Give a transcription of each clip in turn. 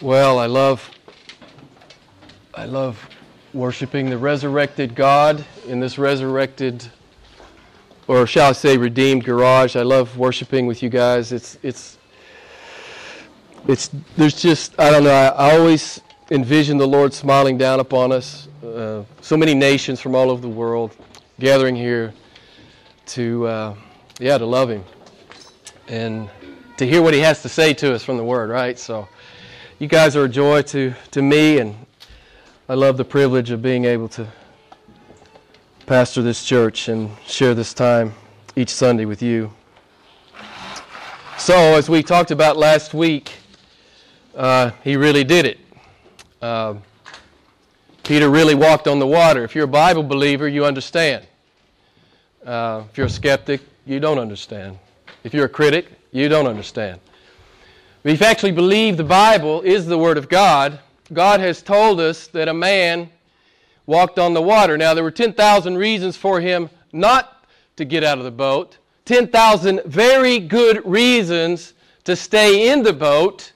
Well, I love worshiping the resurrected God in this resurrected, or shall I say, redeemed garage. I love worshiping with you guys. It's there's just, I don't know, I always envision the Lord smiling down upon us. So many nations from all over the world gathering here to love Him and to hear what He has to say to us from the Word, right? So you guys are a joy to me, and I love the privilege of being able to pastor this church and share this time each Sunday with you. So, as we talked about last week, He really did it. Peter really walked on the water. If you're a Bible believer, you understand. If you're a skeptic, you don't understand. If you're a critic, you don't understand. But if you actually believe the Bible is the Word of God, God has told us that a man walked on the water. Now, there were 10,000 reasons for him not to get out of the boat, 10,000 very good reasons to stay in the boat,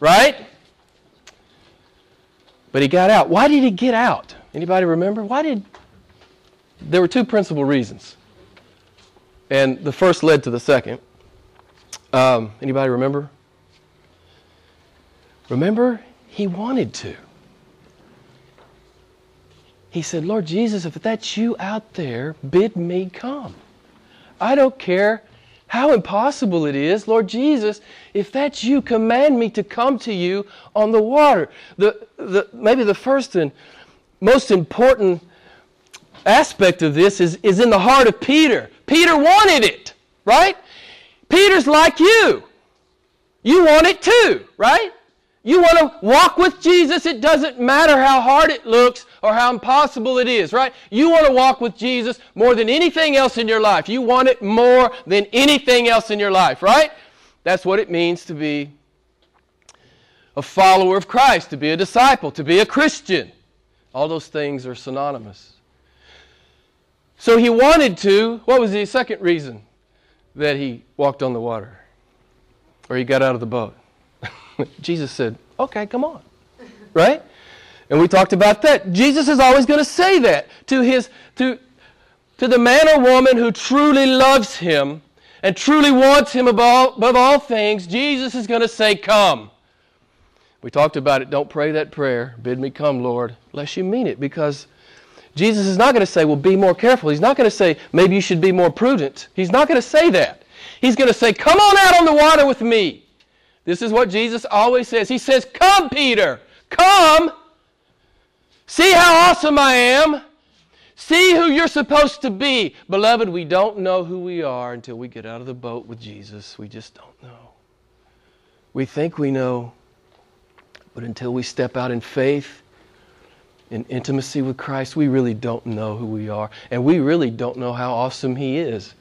right? But he got out. Why did he get out? Anybody remember? There were two principal reasons, and the first led to the second. Anybody remember? Remember, he wanted to. He said, "Lord Jesus, if that's you out there, bid me come. I don't care how impossible it is. Lord Jesus, if that's you, command me to come to you on the water." Maybe the first and most important aspect of this is in the heart of Peter. Peter wanted it, right? Peter's like you. You want it too, right? You want to walk with Jesus. It doesn't matter how hard it looks or how impossible it is, right? You want to walk with Jesus more than anything else in your life. You want it more than anything else in your life, right? That's what it means to be a follower of Christ, to be a disciple, to be a Christian. All those things are synonymous. So he wanted to. What was the second reason that he walked on the water, or he got out of the boat? Jesus said, "Okay, come on," right? And we talked about that. Jesus is always going to say that to the man or woman who truly loves Him and truly wants Him above all things. Jesus is going to say, "Come." We talked about it. Don't pray that prayer, "Bid me come, Lord," unless you mean it, because Jesus is not going to say, "Well, be more careful." He's not going to say, "Maybe you should be more prudent." He's not going to say that. He's going to say, "Come on out on the water with me." This is what Jesus always says. He says, "Come, Peter, come. See how awesome I am. See who you're supposed to be." Beloved, we don't know who we are until we get out of the boat with Jesus. We just don't know. We think we know, but until we step out in faith, in intimacy with Christ, we really don't know who we are, and we really don't know how awesome He is.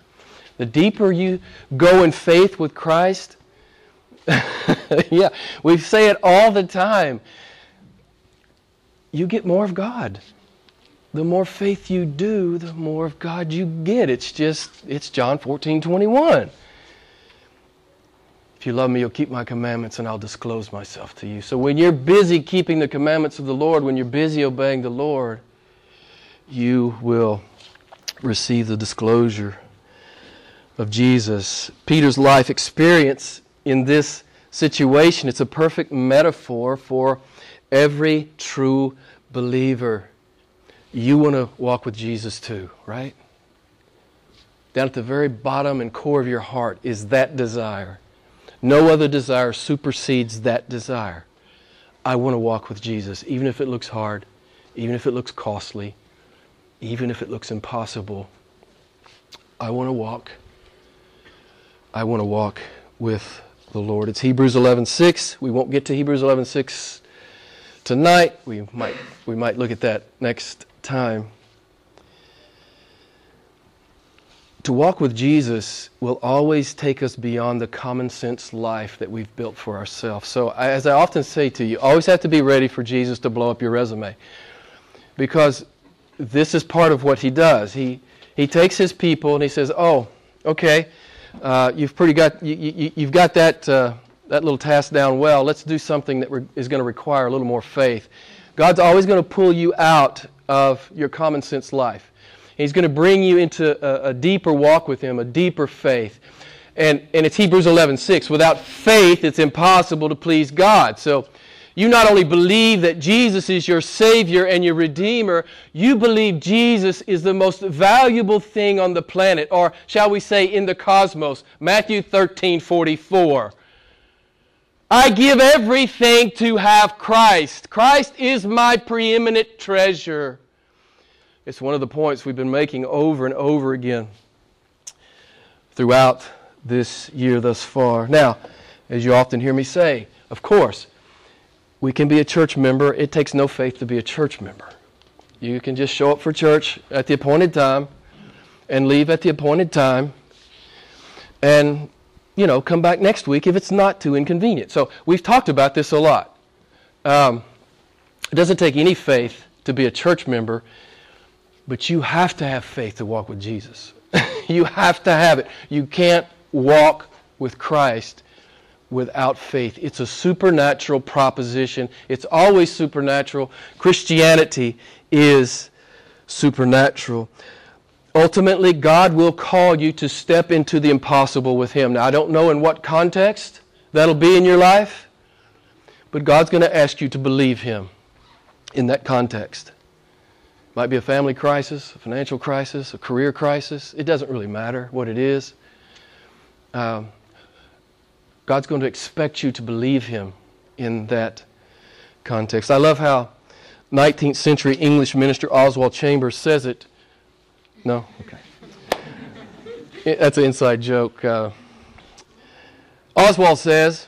The deeper you go in faith with Christ, yeah, we say it all the time, you get more of God. The more faith you do, the more of God you get. It's John 14:21. "If you love me, you'll keep my commandments, and I'll disclose myself to you." So when you're busy keeping the commandments of the Lord, when you're busy obeying the Lord, you will receive the disclosure of Jesus. Peter's life experience in this situation, it's a perfect metaphor for every true believer. You want to walk with Jesus too, right? Down at the very bottom and core of your heart is that desire. No other desire supersedes that desire. I want to walk with Jesus, even if it looks hard, even if it looks costly, even if it looks impossible. I want to walk with the Lord. It's Hebrews 11:6. We won't get to Hebrews 11:6 tonight. We might look at that next time. To walk with Jesus will always take us beyond the common sense life that we've built for ourselves. So as I often say to you, always have to be ready for Jesus to blow up your resume, because this is part of what He does. He takes His people and He says, "Oh, Okay, you've got that that little task down well. Let's do something that is going to require a little more faith. God's always going to pull you out of your common sense life. He's going to bring you into a deeper walk with Him, a deeper faith. And it's Hebrews 11:6. Without faith, it's impossible to please God. So you not only believe that Jesus is your Savior and your Redeemer, you believe Jesus is the most valuable thing on the planet, or shall we say in the cosmos. Matthew 13:44. I give everything to have Christ. Christ is my preeminent treasure. It's one of the points we've been making over and over again throughout this year thus far. Now, as you often hear me say, of course, we can be a church member. It takes no faith to be a church member. You can just show up for church at the appointed time and leave at the appointed time and, you know, come back next week if it's not too inconvenient. So we've talked about this a lot. It doesn't take any faith to be a church member, but you have to have faith to walk with Jesus. You have to have it. You can't walk with Christ without faith. It's a supernatural proposition. It's always supernatural. Christianity is supernatural. Ultimately, God will call you to step into the impossible with Him. Now, I don't know in what context that'll be in your life, but God's going to ask you to believe Him in that context. It might be a family crisis, a financial crisis, a career crisis. It doesn't really matter what it is. God's going to expect you to believe Him in that context. I love how 19th century English minister Oswald Chambers says it. No? Okay. That's an inside joke. Oswald says,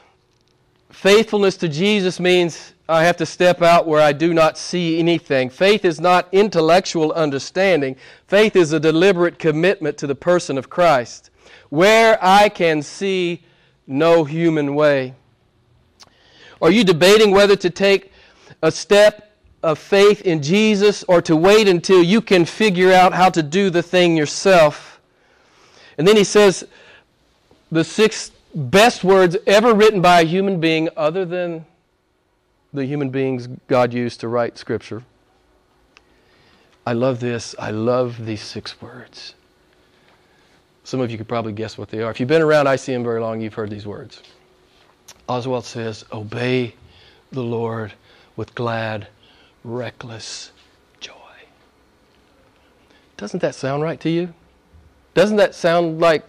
faithfulness to Jesus means I have to step out where I do not see anything. Faith is not intellectual understanding. Faith is a deliberate commitment to the person of Christ, where I can see no human way. Are you debating whether to take a step of faith in Jesus or to wait until you can figure out how to do the thing yourself? And then he says the 6 best words ever written by a human being other than the human beings God used to write Scripture. I love this. I love these 6 words. Some of you could probably guess what they are. If you've been around ICM very long, you've heard these words. Oswald says, obey the Lord with glad, reckless joy. Doesn't that sound right to you? Doesn't that sound like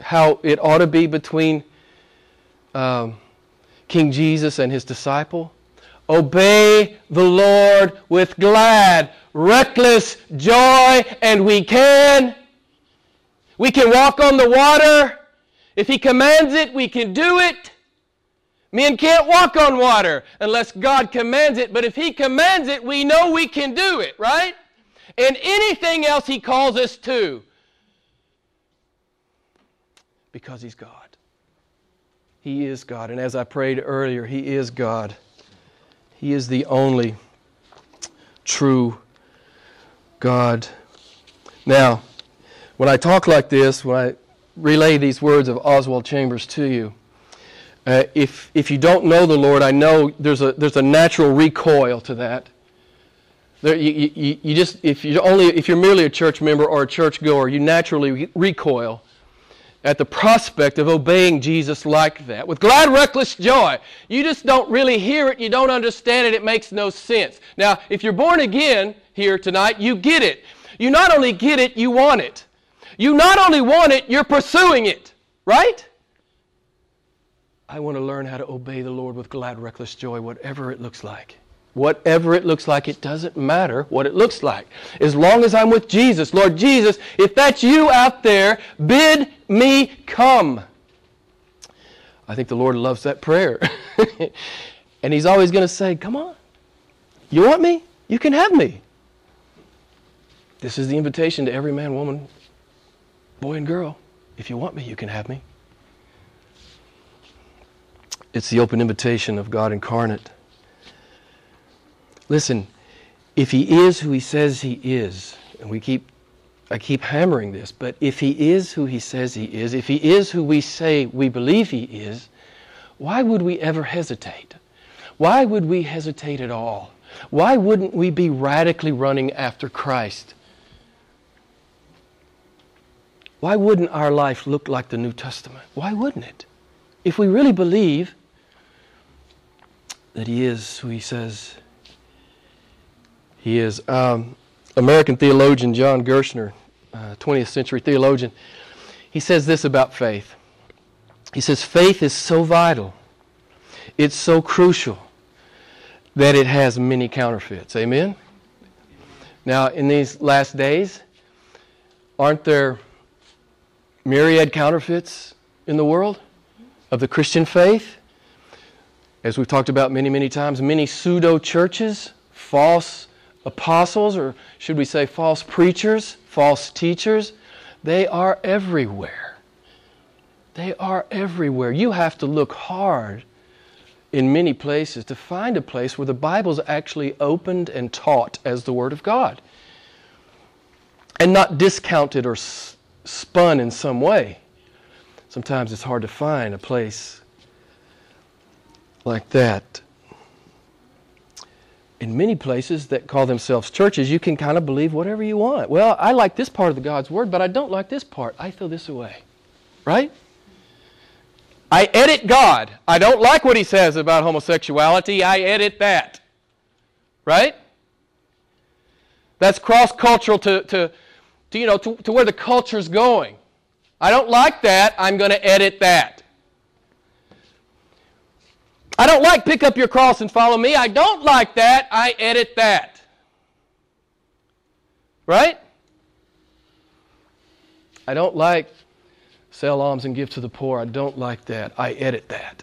how it ought to be between King Jesus and His disciple? Obey the Lord with glad, reckless joy, and we can... We can walk on the water. If He commands it, we can do it. Men can't walk on water unless God commands it. But if He commands it, we know we can do it, right? And anything else He calls us to. Because He's God. He is God. And as I prayed earlier, He is God. He is the only true God. Now, when I talk like this, when I relay these words of Oswald Chambers to you, if you don't know the Lord, I know there's a natural recoil to that. If you're merely a church member or a churchgoer, you naturally recoil at the prospect of obeying Jesus like that with glad, reckless joy. You just don't really hear it. You don't understand it. It makes no sense. Now, if you're born again here tonight, you get it. You not only get it, you want it. You not only want it, you're pursuing it, right? I want to learn how to obey the Lord with glad, reckless joy, whatever it looks like. Whatever it looks like, it doesn't matter what it looks like. As long as I'm with Jesus, Lord Jesus, if that's You out there, bid me come. I think the Lord loves that prayer. And He's always going to say, come on. You want me? You can have me. This is the invitation to every man, woman, boy and girl, if you want me, you can have me. It's the open invitation of God incarnate. Listen, if He is who He says He is, and we keep I keep hammering this, but if he is who he says he is, if he is who we say we believe he is, why would we ever hesitate? Why would we hesitate at all? Why wouldn't we be radically running after Christ? Why wouldn't our life look like the New Testament? Why wouldn't it? If we really believe that he is who he says he is. American theologian John Gerstner, 20th century theologian, he says this about faith. He says, faith is so vital, it's so crucial, that it has many counterfeits. Amen? Now, in these last days, aren't there myriad counterfeits in the world of the Christian faith? As we've talked about many, many times, many pseudo-churches, false apostles, or should we say false preachers, false teachers, they are everywhere. They are everywhere. You have to look hard in many places to find a place where the Bible's actually opened and taught as the Word of God and not discounted or spun in some way. Sometimes it's hard to find a place like that. In many places that call themselves churches, you can kind of believe whatever you want. Well, I like this part of the God's Word, but I don't like this part. I throw this away. Right? I edit God. I don't like what he says about homosexuality. I edit that. Right? That's cross-cultural to where the culture's going. I don't like that. I'm going to edit that. I don't like pick up your cross and follow me. I don't like that. I edit that. Right? I don't like sell alms and give to the poor. I don't like that. I edit that.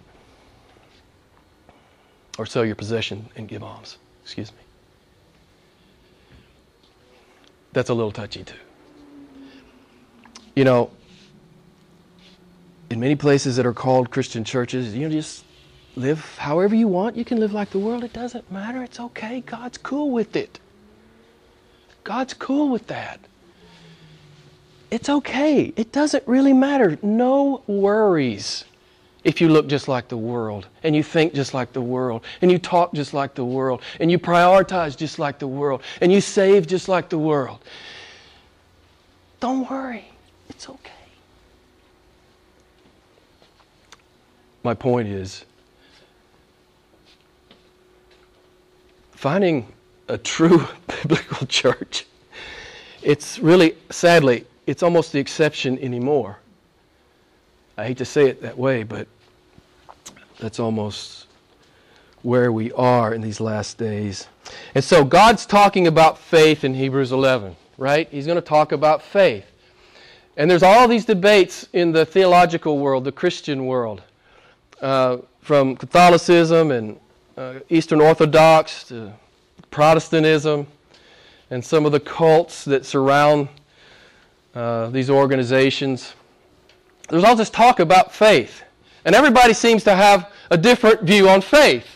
Or sell your possession and give alms. Excuse me. That's a little touchy too. You know, in many places that are called Christian churches, you know, just live however you want. You can live like the world. It doesn't matter. It's okay. God's cool with it. God's cool with that. It's okay. It doesn't really matter. No worries if you look just like the world, and you think just like the world, and you talk just like the world, and you prioritize just like the world, and you save just like the world. Don't worry. It's okay. My point is, finding a true biblical church, it's really, sadly, it's almost the exception anymore. I hate to say it that way, but that's almost where we are in these last days. And so God's talking about faith in Hebrews 11, right? He's going to talk about faith. And there's all these debates in the theological world, the Christian world, from Catholicism and Eastern Orthodox to Protestantism and some of the cults that surround these organizations. There's all this talk about faith, and everybody seems to have a different view on faith.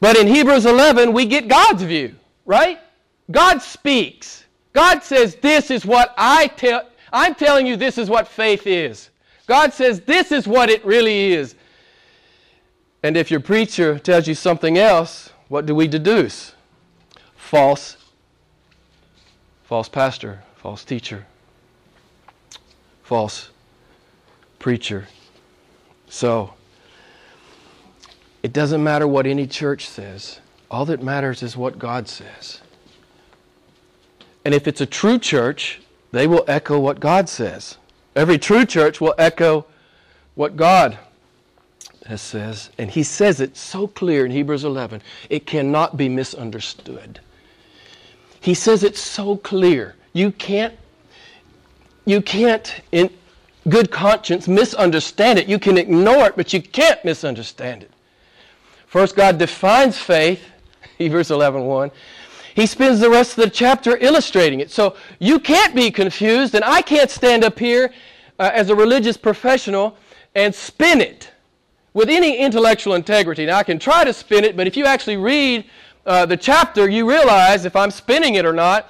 But in Hebrews 11, we get God's view, right? God speaks. God says, this is what I'm telling you, this is what faith is. God says, this is what it really is. And if your preacher tells you something else, what do we deduce? False pastor, false teacher, false preacher. So, it doesn't matter what any church says. All that matters is what God says. And if it's a true church, they will echo what God says. Every true church will echo what God says. And he says it so clear in Hebrews 11, it cannot be misunderstood. He says it so clear. You can't in good conscience misunderstand it. You can ignore it, but you can't misunderstand it. First, God defines faith, Hebrews 11:1. He spends the rest of the chapter illustrating it. So you can't be confused, and I can't stand up here as a religious professional and spin it with any intellectual integrity. Now, I can try to spin it, but if you actually read the chapter, you realize if I'm spinning it or not.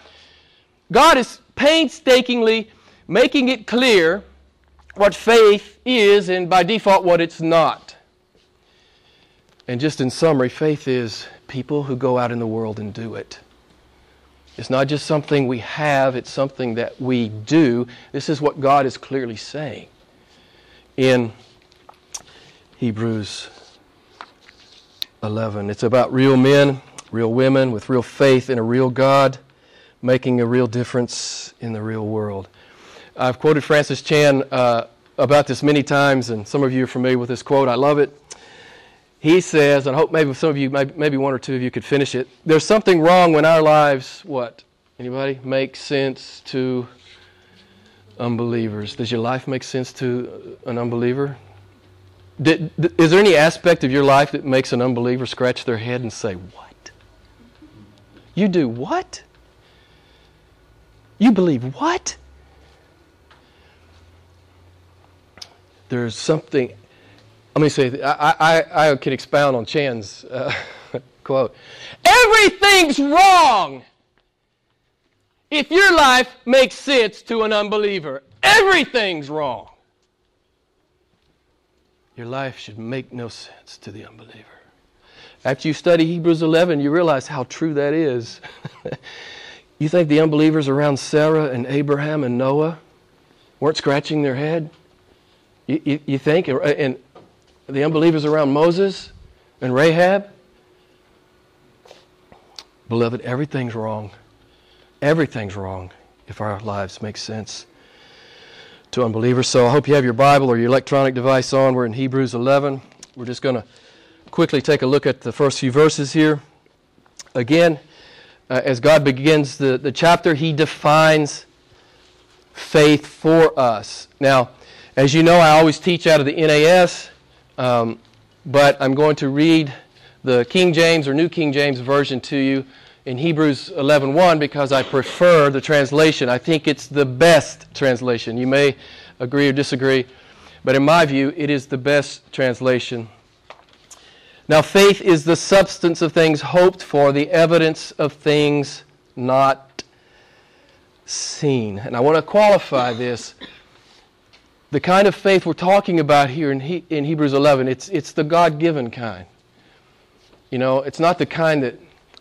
God is painstakingly making it clear what faith is and by default what it's not. And just in summary, faith is people who go out in the world and do it. It's not just something we have, it's something that we do. This is what God is clearly saying in Hebrews 11. It's about real men, real women, with real faith in a real God, making a real difference in the real world. I've quoted Francis Chan about this many times, and some of you are familiar with this quote. I love it. He says, and I hope maybe some of you, maybe one or two of you could finish it, there's something wrong when our lives, what? Anybody? Make sense to unbelievers. Does your life make sense to an unbeliever? Is there any aspect of your life that makes an unbeliever scratch their head and say, what? You do what? You believe what? There's something... Let me say, I can expound on Chan's quote. Everything's wrong if your life makes sense to an unbeliever. Everything's wrong. Your life should make no sense to the unbeliever. After you study Hebrews 11, you realize how true that is. You think the unbelievers around Sarah and Abraham and Noah weren't scratching their head? You think? And the unbelievers around Moses and Rahab? Beloved, everything's wrong. Everything's wrong if our lives make sense to unbelievers. So I hope you have your Bible or your electronic device on. We're in Hebrews 11. We're just going to quickly take a look at the first few verses here. Again, as God begins the chapter, He defines faith for us. Now, as you know, I always teach out of the NAS. But I'm going to read the King James or New King James Version to you in Hebrews 11:1 because I prefer the translation. I think it's the best translation. You may agree or disagree, but in my view, it is the best translation. Now, faith is the substance of things hoped for, the evidence of things not seen. And I want to qualify this. The kind of faith we're talking about here in Hebrews 11, it's the God-given kind. You know, it's not the kind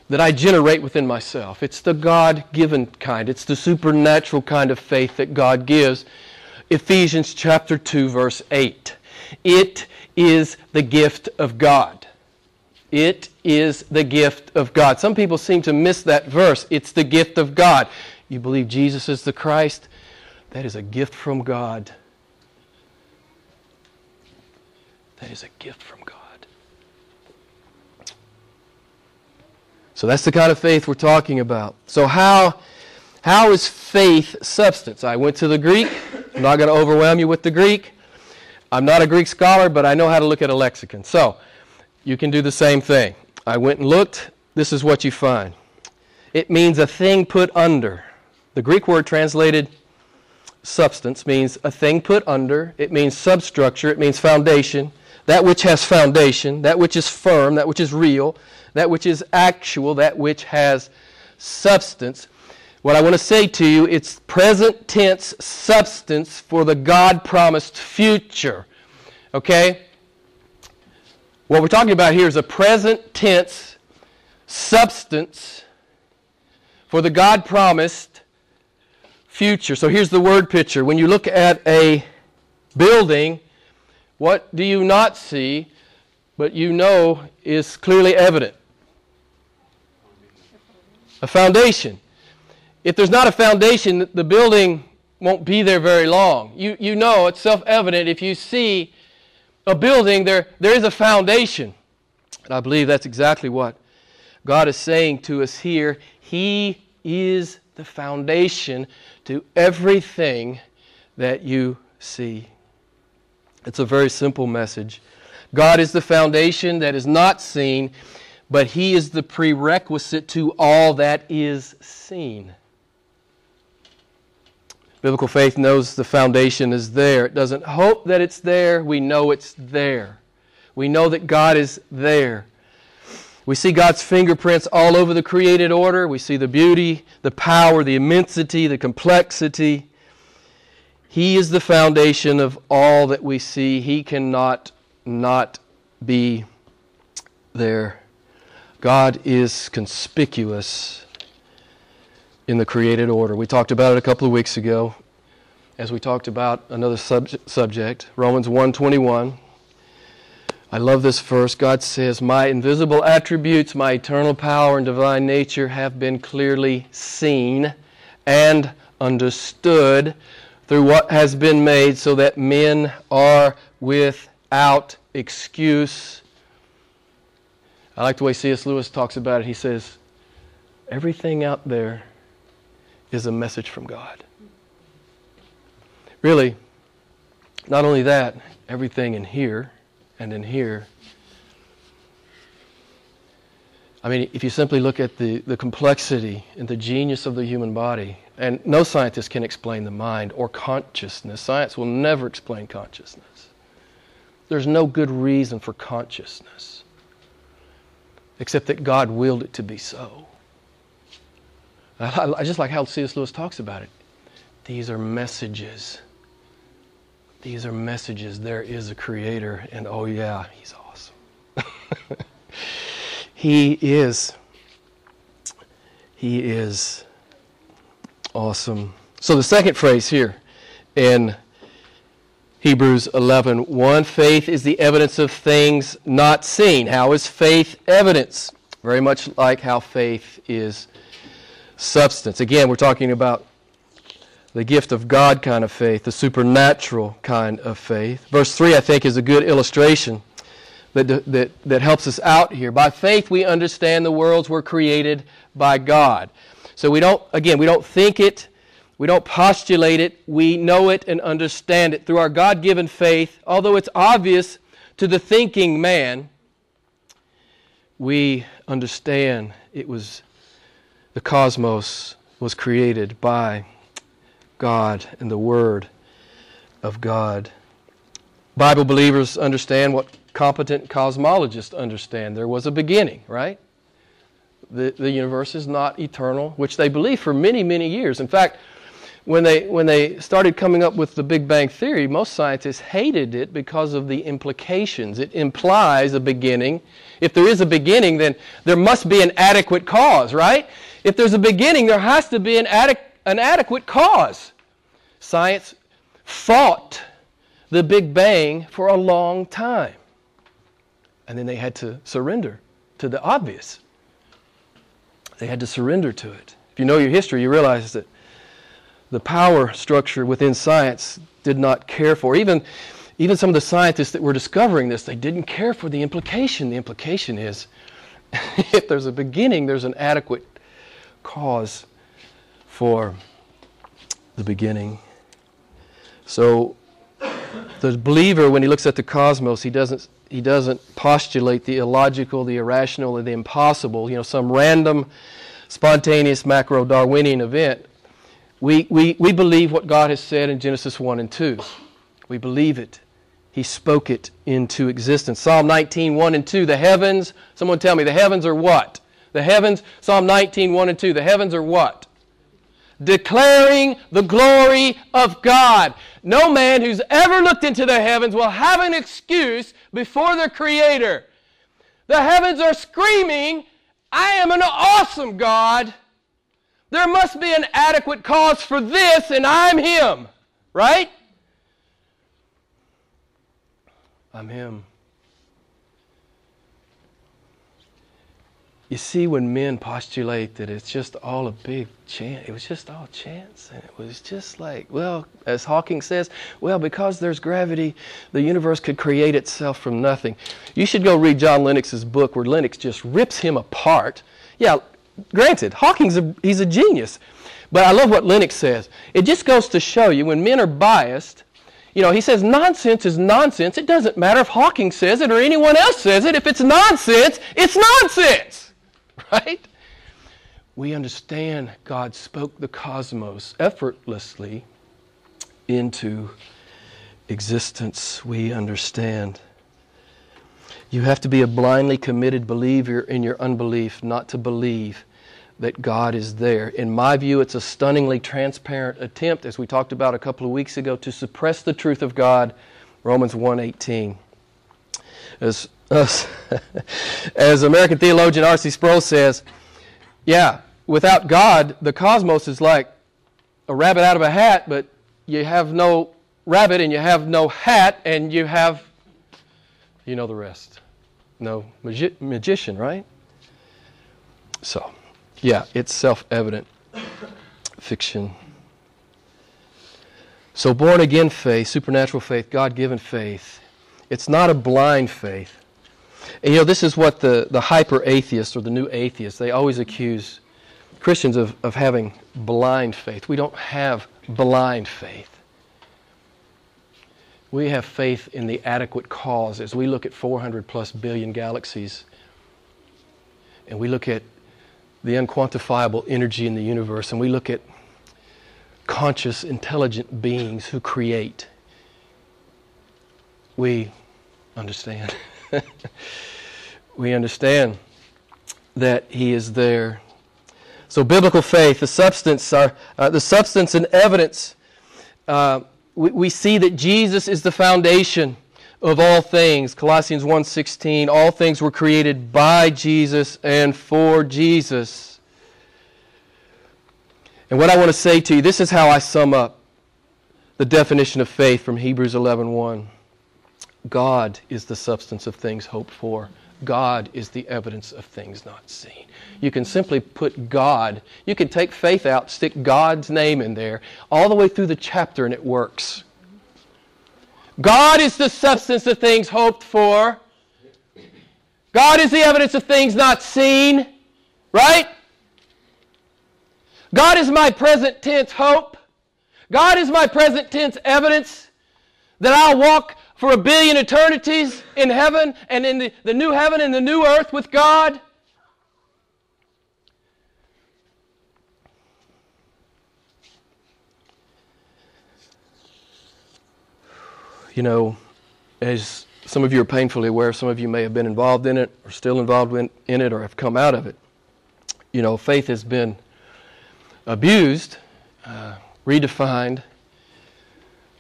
that I generate within myself. It's the God-given kind. It's the supernatural kind of faith that God gives. Ephesians chapter 2, verse 8. It is the gift of God. It is the gift of God. Some people seem to miss that verse. It's the gift of God. You believe Jesus is the Christ? That is a gift from God. That is a gift from God. So that's the kind of faith we're talking about. So how is faith substance? I went to the Greek. I'm not going to overwhelm you with the Greek. I'm not a Greek scholar, but I know how to look at a lexicon. So you can do the same thing. I went and looked. This is what you find. It means a thing put under. The Greek word translated substance means a thing put under. It means substructure. It means foundation. That which has foundation, that which is firm, that which is real, that which is actual, that which has substance. What I want to say to you, it's present tense substance for the God-promised future. Okay? What we're talking about here is a present tense substance for the God-promised future. So here's the word picture. When you look at a building, what do you not see, but you know is clearly evident? A foundation. If there's not a foundation, the building won't be there very long. You know, it's self-evident. If you see a building, there is a foundation. And I believe that's exactly what God is saying to us here. He is the foundation to everything that you see. It's a very simple message. God is the foundation that is not seen, but He is the prerequisite to all that is seen. Biblical faith knows the foundation is there. It doesn't hope that it's there. We know it's there. We know that God is there. We see God's fingerprints all over the created order. We see the beauty, the power, the immensity, the complexity. He is the foundation of all that we see. He cannot not be there. God is conspicuous in the created order. We talked about it a couple of weeks ago as we talked about another subject, Romans 1:21. I love this verse. God says, "My invisible attributes, my eternal power and divine nature have been clearly seen and understood through what has been made, so that men are without excuse." I like the way C.S. Lewis talks about it. He says, everything out there is a message from God. Really, not only that, everything in here and in here. I mean, if you simply look at the complexity and the genius of the human body, and no scientist can explain the mind or consciousness. Science will never explain consciousness. There's no good reason for consciousness, except that God willed it to be so. I just like how C.S. Lewis talks about it. These are messages. These are messages. There is a creator, and oh yeah, he's awesome. He is awesome. So the second phrase here in Hebrews 11:1, faith is the evidence of things not seen. How is faith evidence? Very much like how faith is substance. Again, we're talking about the gift of God kind of faith, the supernatural kind of faith. Verse 3, I think, is a good illustration that helps us out here. By faith, we understand the worlds were created by God. So we don't think it, we don't postulate it, we know it and understand it through our God-given faith. Although it's obvious to the thinking man, we understand it was the cosmos was created by God and the Word of God. Bible believers understand what competent cosmologists understand. There was a beginning, right? The universe is not eternal, which they believed for many, many years. In fact, when they started coming up with the Big Bang Theory, most scientists hated it because of the implications. It implies a beginning. If there is a beginning, then there must be an adequate cause, right? If there's a beginning, there has to be an adequate cause. Science fought the Big Bang for a long time. And then they had to surrender to the obvious. They had to surrender to it. If you know your history, you realize that the power structure within science did not care for. Even some of the scientists that were discovering this, they didn't care for the implication. The implication is if there's a beginning, there's an adequate cause for the beginning. So the believer, when he looks at the cosmos, he doesn't postulate the illogical, the irrational, or the impossible, some random, spontaneous macro-Darwinian event. We believe what God has said in Genesis 1 and 2. We believe it. He spoke it into existence. Psalm 19:1 and 2, the heavens, someone tell me, the heavens are what? The heavens, Psalm 19:1 and 2, the heavens are what? Declaring the glory of God. No man who's ever looked into the heavens will have an excuse before their Creator. The heavens are screaming, I am an awesome God. There must be an adequate cause for this, and I'm Him. Right? I'm Him. You see, when men postulate that it's just all a big chance, it was just all chance, and it was just like, well, as Hawking says, well, because there's gravity, the universe could create itself from nothing. You should go read John Lennox's book where Lennox just rips him apart. Yeah, granted, he's a genius, but I love what Lennox says. It just goes to show you when men are biased, he says nonsense is nonsense. It doesn't matter if Hawking says it or anyone else says it. If it's nonsense, it's nonsense. Right? We understand God spoke the cosmos effortlessly into existence. We understand You have to be a blindly committed believer in your unbelief not to believe that God is there. In my view, it's a stunningly transparent attempt, as we talked about a couple of weeks ago, to suppress the truth of God, Romans 1:18. As American theologian R.C. Sproul says, yeah, without God, the cosmos is like a rabbit out of a hat, but you have no rabbit and you have no hat and you have, you know the rest. No magician, right? So, yeah, it's self-evident fiction. So born-again faith, supernatural faith, God-given faith, it's not a blind faith. And you know, this is what the hyper-atheists or the new atheists, they always accuse Christians of having blind faith. We don't have blind faith. We have faith in the adequate cause. As we look at 400 plus billion galaxies and we look at the unquantifiable energy in the universe and we look at conscious, intelligent beings who create, we understand. We understand that He is there. So biblical faith, the substance and evidence. We see that Jesus is the foundation of all things. Colossians 1:16, all things were created by Jesus and for Jesus. And what I want to say to you, this is how I sum up the definition of faith from Hebrews 11:1. God is the substance of things hoped for. God is the evidence of things not seen. You can simply put God, you can take faith out, stick God's name in there, all the way through the chapter, and it works. God is the substance of things hoped for. God is the evidence of things not seen, right? God is my present tense hope. God is my present tense evidence that I'll walk for a billion eternities in heaven and in the new heaven and the new earth with God. You know, as some of you are painfully aware, some of you may have been involved in it or still involved in it or have come out of it. You know, faith has been abused, redefined,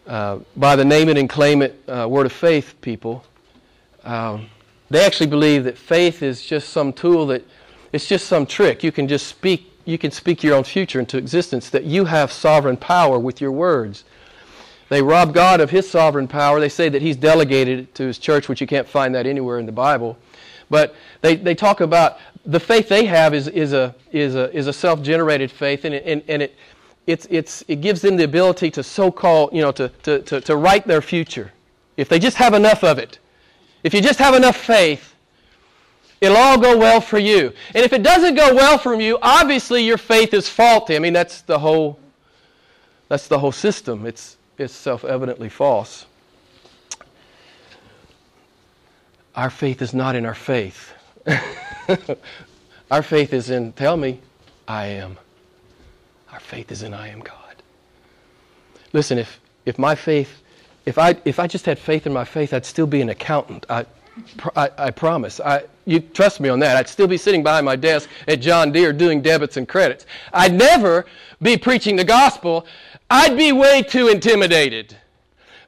by the name it and claim it word of faith people. They actually believe that faith is just some tool, that it's just some trick. You can just speak, you can speak your own future into existence, that you have sovereign power with your words. They rob God of His sovereign power. They say that He's delegated it to His church, which you can't find that anywhere in the Bible. But they talk about the faith they have is a self-generated faith, and it gives them the ability to so-called, you know, to write their future. If they just have enough of it, if you just have enough faith, it'll all go well for you. And if it doesn't go well for you, obviously your faith is faulty. I mean, that's the whole system. It's self-evidently false. Our faith is not in our faith. Our faith is in, tell me, I am. Our faith is in I am God. Listen, if I just had faith in my faith, I'd still be an accountant. I promise. You trust me on that. I'd still be sitting behind my desk at John Deere doing debits and credits. I'd never be preaching the gospel. I'd be way too intimidated.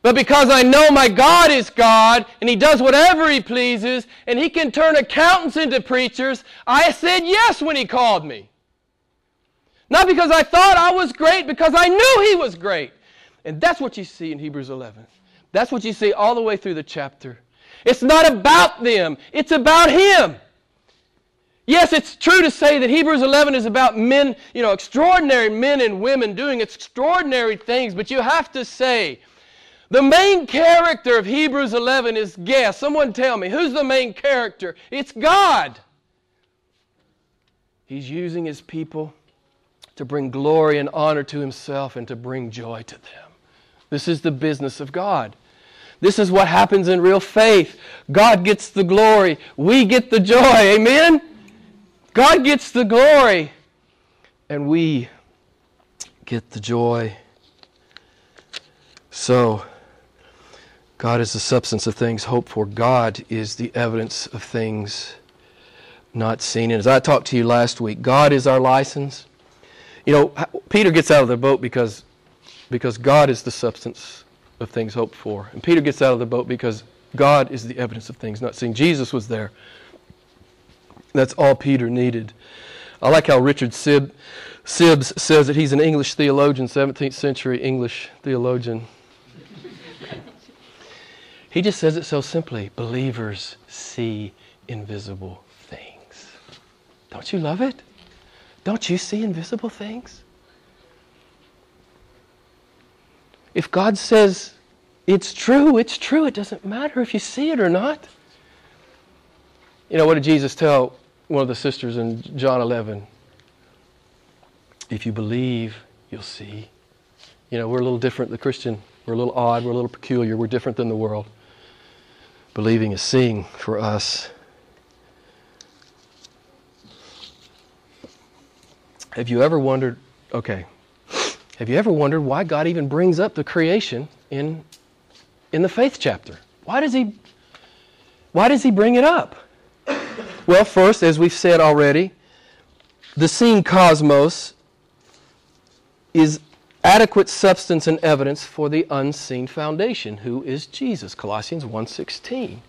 But because I know my God is God, and He does whatever He pleases, and He can turn accountants into preachers, I said yes when He called me. Not because I thought I was great, because I knew He was great. And that's what you see in Hebrews 11. That's what you see all the way through the chapter. It's not about them. It's about Him. Yes, it's true to say that Hebrews 11 is about men, you know, extraordinary men and women doing extraordinary things. But you have to say, the main character of Hebrews 11 is, guess. Someone tell me, who's the main character? It's God. He's using His people to bring glory and honor to Himself and to bring joy to them. This is the business of God. This is what happens in real faith. God gets the glory. We get the joy. Amen? God gets the glory. And we get the joy. So, God is the substance of things hoped for. God is the evidence of things not seen. And as I talked to you last week, God is our license. You know, Peter gets out of the boat because God is the substance of things hoped for. And Peter gets out of the boat because God is the evidence of things not seen. Jesus was there. That's all Peter needed. I like how Richard Sibbs says that he's an English theologian, 17th century English theologian. He just says it so simply. Believers see invisible things. Don't you love it? Don't you see invisible things? If God says it's true, it's true. It doesn't matter if you see it or not. You know, what did Jesus tell one of the sisters in John 11? If you believe, you'll see. You know, we're a little different, the Christian. We're a little odd. We're a little peculiar. We're different than the world. Believing is seeing for us. Have you ever wondered why God even brings up the creation in the faith chapter? Why does he bring it up? Well, first, as we've said already, the seen cosmos is adequate substance and evidence for the unseen foundation, who is Jesus, Colossians 1:16.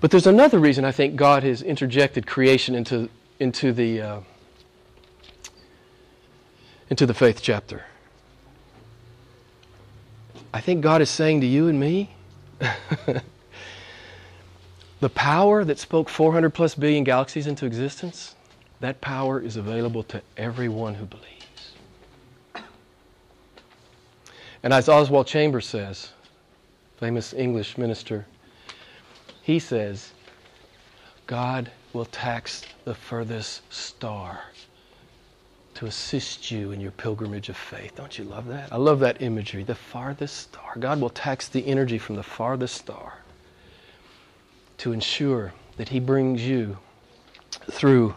But there's another reason I think God has interjected creation into the faith chapter. I think God is saying to you and me, the power that spoke 400 plus billion galaxies into existence, that power is available to everyone who believes. And as Oswald Chambers says, famous English minister, he says, God will tax the furthest star to assist you in your pilgrimage of faith. Don't you love that? I love that imagery. The farthest star. God will tax the energy from the farthest star to ensure that He brings you through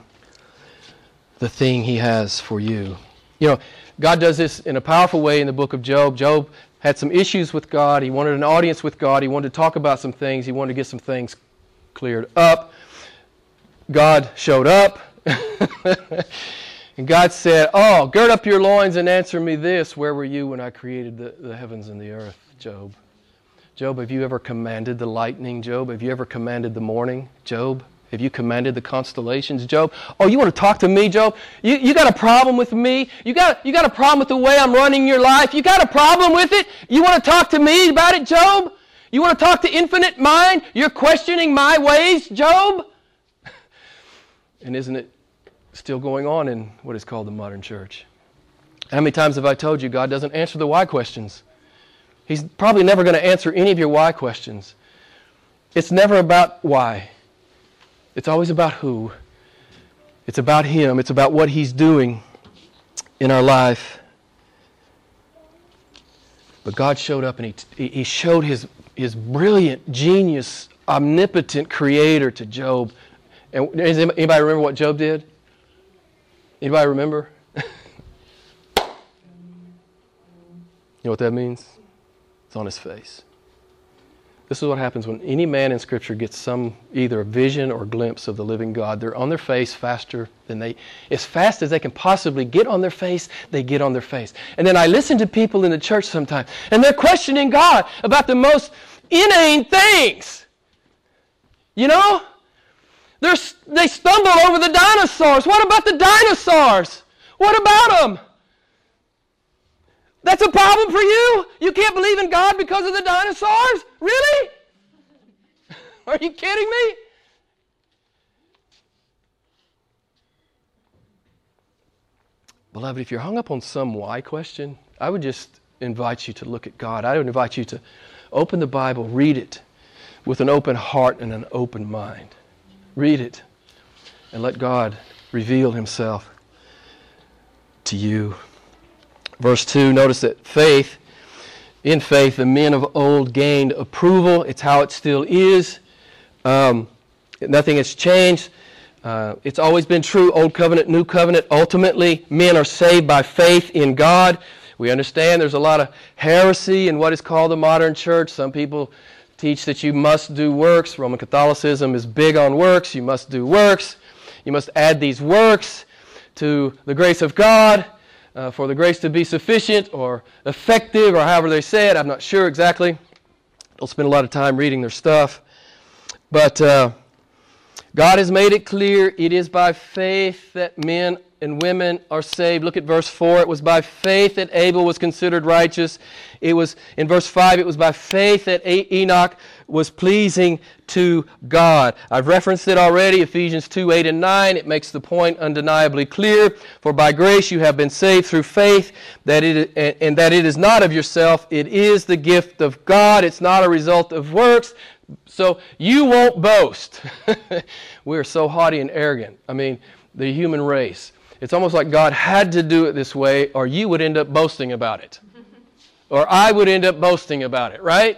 the thing He has for you. You know, God does this in a powerful way in the book of Job. Job had some issues with God. He wanted an audience with God. He wanted to talk about some things. He wanted to get some things cleared up. God showed up. And God said, oh, gird up your loins and answer me this. Where were you when I created the heavens and the earth, Job? Job, have you ever commanded the lightning, Job? Have you ever commanded the morning, Job? Have you commanded the constellations, Job? Oh, you want to talk to me, Job? You got a problem with me? You got a problem with the way I'm running your life? You got a problem with it? You want to talk to me about it, Job? You want to talk to infinite mind? You're questioning my ways, Job? And isn't it still going on in what is called the modern church? How many times have I told you God doesn't answer the why questions? He's probably never going to answer any of your why questions. It's never about why. It's always about who. It's about Him. It's about what He's doing in our life. But God showed up and He showed His brilliant, genius, omnipotent Creator to Job. And does anybody remember what Job did? Anybody remember? You know what that means? It's on his face. This is what happens when any man in Scripture gets either a vision or a glimpse of the living God. They're on their face as fast as they can possibly get on their face, they get on their face. And then I listen to people in the church sometimes, and they're questioning God about the most inane things. You know? They stumble over the dinosaurs. What about the dinosaurs? What about them? That's a problem for you? You can't believe in God because of the dinosaurs? Really? Are you kidding me? Beloved, if you're hung up on some why question, I would just invite you to look at God. I would invite you to open the Bible, read it with an open heart and an open mind. Read it and let God reveal Himself to you. Verse 2, notice that in faith, the men of old gained approval. It's how it still is. Nothing has changed. It's always been true, Old Covenant, New Covenant. Ultimately, men are saved by faith in God. We understand there's a lot of heresy in what is called the modern church. Some people teach that you must do works. Roman Catholicism is big on works. You must do works. You must add these works to the grace of God for the grace to be sufficient or effective, or however they say it. I'm not sure exactly. Don't spend a lot of time reading their stuff. But God has made it clear it is by faith that men and women are saved. Look at verse 4. It was by faith that Abel was considered righteous. It was, in verse 5, it was by faith that Enoch was pleasing to God. I've referenced it already, Ephesians 2, 8, and 9. It makes the point undeniably clear. For by grace you have been saved through faith, and that it is not of yourself. It is the gift of God. It's not a result of works. So you won't boast. We're so haughty and arrogant. I mean, the human race. It's almost like God had to do it this way, or you would end up boasting about it. Or I would end up boasting about it, right?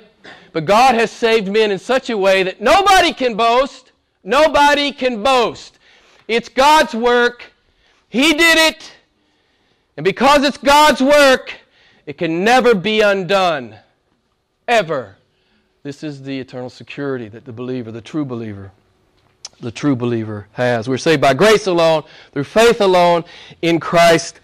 But God has saved men in such a way that nobody can boast. Nobody can boast. It's God's work. He did it. And because it's God's work, it can never be undone. Ever. This is the eternal security that the believer, the true believer has. We're saved by grace alone, through faith alone, in Christ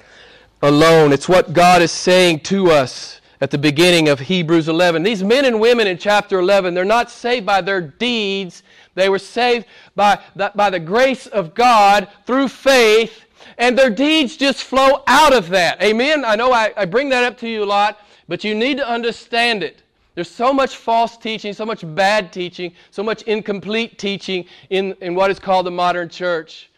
alone. It's what God is saying to us at the beginning of Hebrews 11. These men and women in chapter 11, they're not saved by their deeds. They were saved by the grace of God through faith, and their deeds just flow out of that. Amen? I know I bring that up to you a lot, but you need to understand it. There's so much false teaching, so much bad teaching, so much incomplete teaching in what is called the modern church.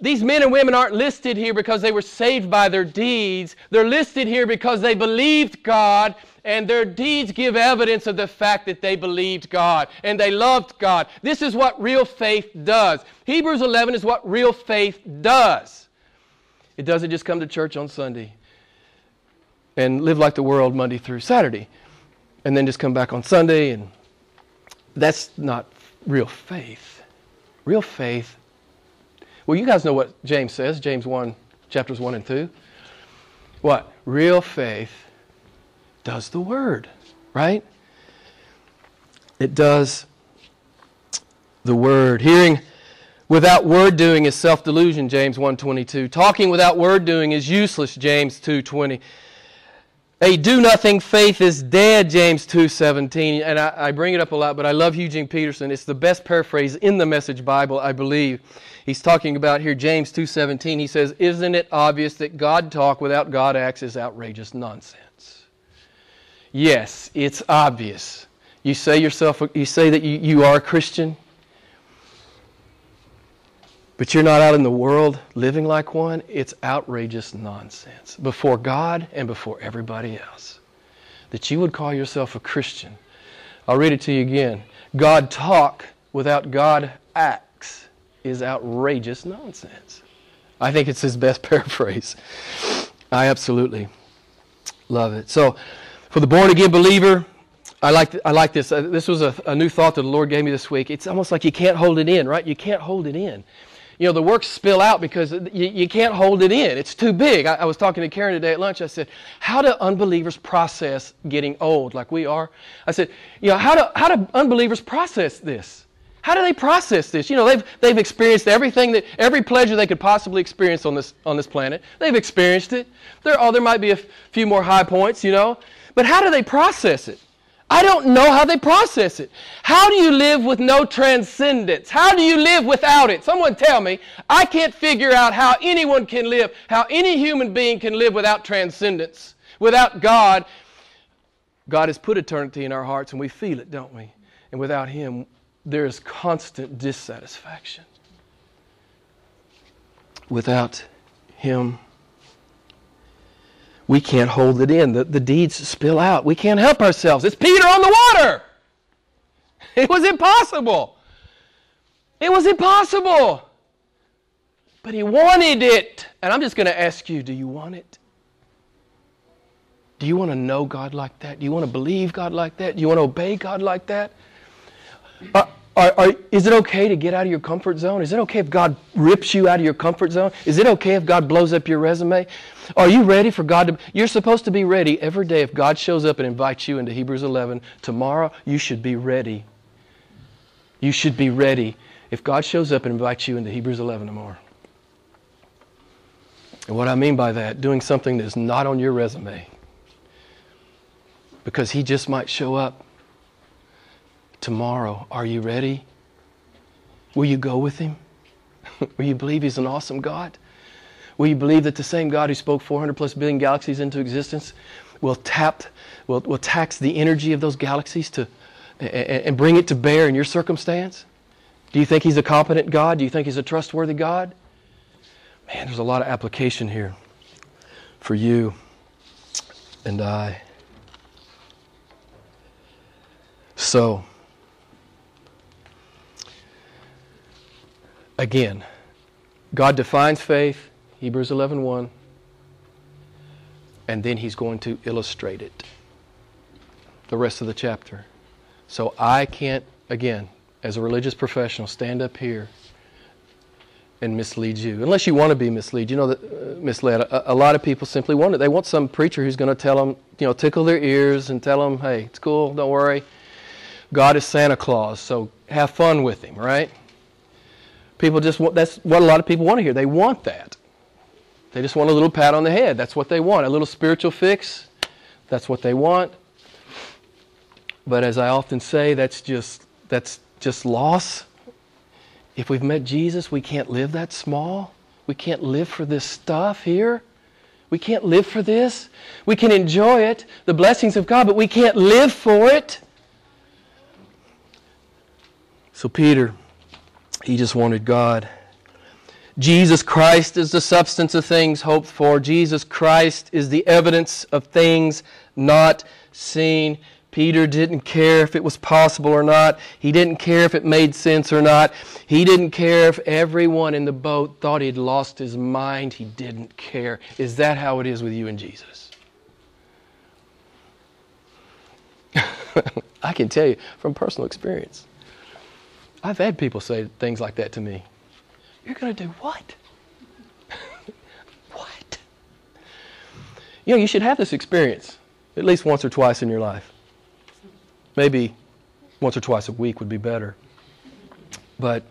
These men and women aren't listed here because they were saved by their deeds. They're listed here because they believed God, and their deeds give evidence of the fact that they believed God and they loved God. This is what real faith does. Hebrews 11 is what real faith does. It doesn't just come to church on Sunday and live like the world Monday through Saturday, and then just come back on Sunday, and that's not real faith. Real faith. Well, you guys know what James says, James 1, chapters 1 and 2. What? Real faith does the word, right? It does the word. Hearing without word doing is self-delusion, James 1:22. Talking without word doing is useless, James 2:20. A do-nothing faith is dead, James 2:17. And I bring it up a lot, but I love Eugene Peterson. It's the best paraphrase in the Message Bible, I believe. He's talking about here James 2:17. He says, "Isn't it obvious that God talk without God acts is outrageous nonsense?" Yes, it's obvious. You say yourself, you say that you are a Christian, but you're not out in the world living like one. It's outrageous nonsense before God and before everybody else that you would call yourself a Christian. I'll read it to you again. God talk without God acts is outrageous nonsense. I think it's his best paraphrase. I absolutely love it. So for the born-again believer, I like this. This was a new thought that the Lord gave me this week. It's almost like you can't hold it in, right? You can't hold it in. You know, the works spill out because you can't hold it in. It's too big. I was talking to Karen today at lunch. I said, how do unbelievers process getting old like we are? I said, you know, how do unbelievers process this? How do they process this? You know, they've experienced everything, that every pleasure they could possibly experience on this planet. They've experienced it. There might be a few more high points, you know. But how do they process it? I don't know how they process it. How do you live with no transcendence? How do you live without it? Someone tell me. I can't figure out how anyone can live, how any human being can live without transcendence, without God. God has put eternity in our hearts, and we feel it, don't we? And without Him, there is constant dissatisfaction. Without Him, we can't hold it in. The deeds spill out. We can't help ourselves. It's Peter on the water. It was impossible. It was impossible. But he wanted it. And I'm just going to ask you, do you want it? Do you want to know God like that? Do you want to believe God like that? Do you want to obey God like that? Is it okay to get out of your comfort zone? Is it okay if God rips you out of your comfort zone? Is it okay if God blows up your resume? Are you ready for God to... You're supposed to be ready every day. If God shows up and invites you into Hebrews 11 tomorrow, you should be ready. You should be ready if God shows up and invites you into Hebrews 11 tomorrow. And what I mean by that, doing something that's not on your resume. Because He just might show up tomorrow. Are you ready? Will you go with Him? Will you believe He's an awesome God? Will you believe that the same God who spoke 400 plus billion galaxies into existence will tax the energy of those galaxies to and bring it to bear in your circumstance? Do you think He's a competent God? Do you think He's a trustworthy God? Man, there's a lot of application here for you and I. So, again, God defines faith, Hebrews 11:1, and then He's going to illustrate it the rest of the chapter. So I can't, again, as a religious professional, stand up here and mislead you. Unless you want to be misled. You know, misled. A lot of people simply want it. They want some preacher who's going to tell them, you know, tickle their ears and tell them, hey, it's cool, don't worry. God is Santa Claus, so have fun with Him, right? People just want, that's what a lot of people want to hear. They want that. They just want a little pat on the head. That's what they want. A little spiritual fix. That's what they want. But as I often say, that's just loss. If we've met Jesus, we can't live that small. We can't live for this stuff here. We can't live for this. We can enjoy it, the blessings of God, but we can't live for it. So Peter, he just wanted God. Jesus Christ is the substance of things hoped for. Jesus Christ is the evidence of things not seen. Peter didn't care if it was possible or not. He didn't care if it made sense or not. He didn't care if everyone in the boat thought he'd lost his mind. He didn't care. Is that how it is with you and Jesus? I can tell you from personal experience. I've had people say things like that to me. You're going to do what? What? You know, you should have this experience at least once or twice in your life. Maybe once or twice a week would be better. But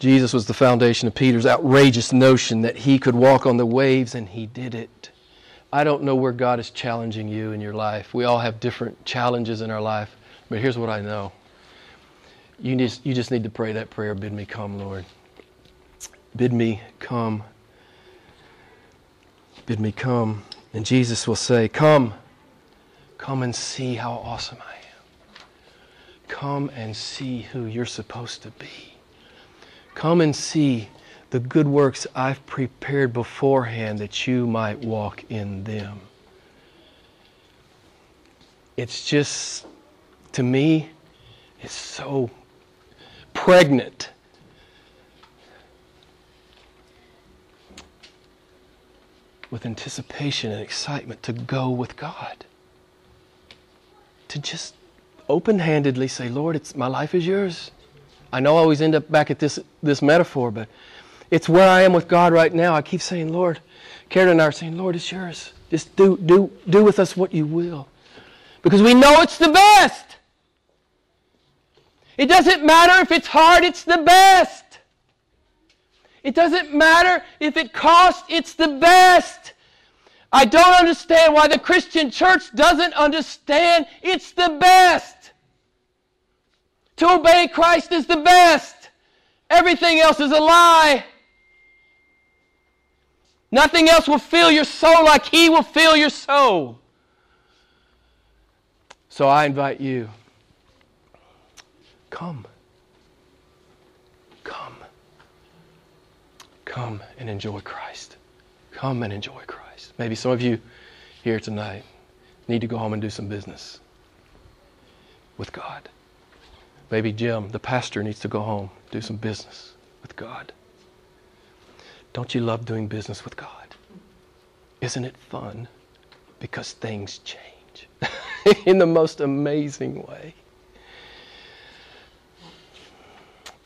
Jesus was the foundation of Peter's outrageous notion that he could walk on the waves, and he did it. I don't know where God is challenging you in your life. We all have different challenges in our life. But here's what I know. You just need to pray that prayer, bid me come, Lord. Bid me come. Bid me come. And Jesus will say, come. Come and see how awesome I am. Come and see who you're supposed to be. Come and see the good works I've prepared beforehand that you might walk in them. It's just, to me, it's so pregnant. With anticipation and excitement to go with God. To just open-handedly say, Lord, my life is yours. I know I always end up back at this metaphor, but it's where I am with God right now. I keep saying, Lord, Karen and I are saying, Lord, it's yours. Just do with us what you will. Because we know it's the best. It doesn't matter if it's hard, it's the best. It doesn't matter if it costs, it's the best. I don't understand why the Christian church doesn't understand it's the best. To obey Christ is the best. Everything else is a lie. Nothing else will fill your soul like He will fill your soul. So I invite you, come. Come and enjoy Christ. Come and enjoy Christ. Maybe some of you here tonight need to go home and do some business with God. Maybe Jim, the pastor, needs to go home, do some business with God. Don't you love doing business with God? Isn't it fun? Because things change in the most amazing way.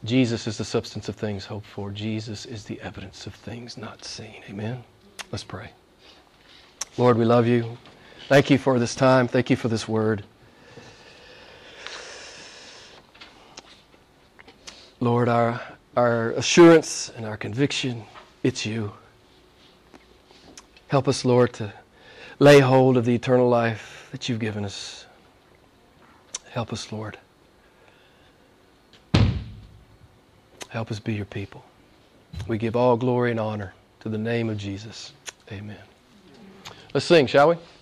Jesus is the substance of things hoped for. Jesus is the evidence of things not seen. Amen? Let's pray. Lord, we love you. Thank you for this time. Thank you for this word. Lord, our assurance and our conviction, it's you. Help us, Lord, to lay hold of the eternal life that you've given us. Help us, Lord. Help us be your people. We give all glory and honor to the name of Jesus. Amen. Let's sing, shall we?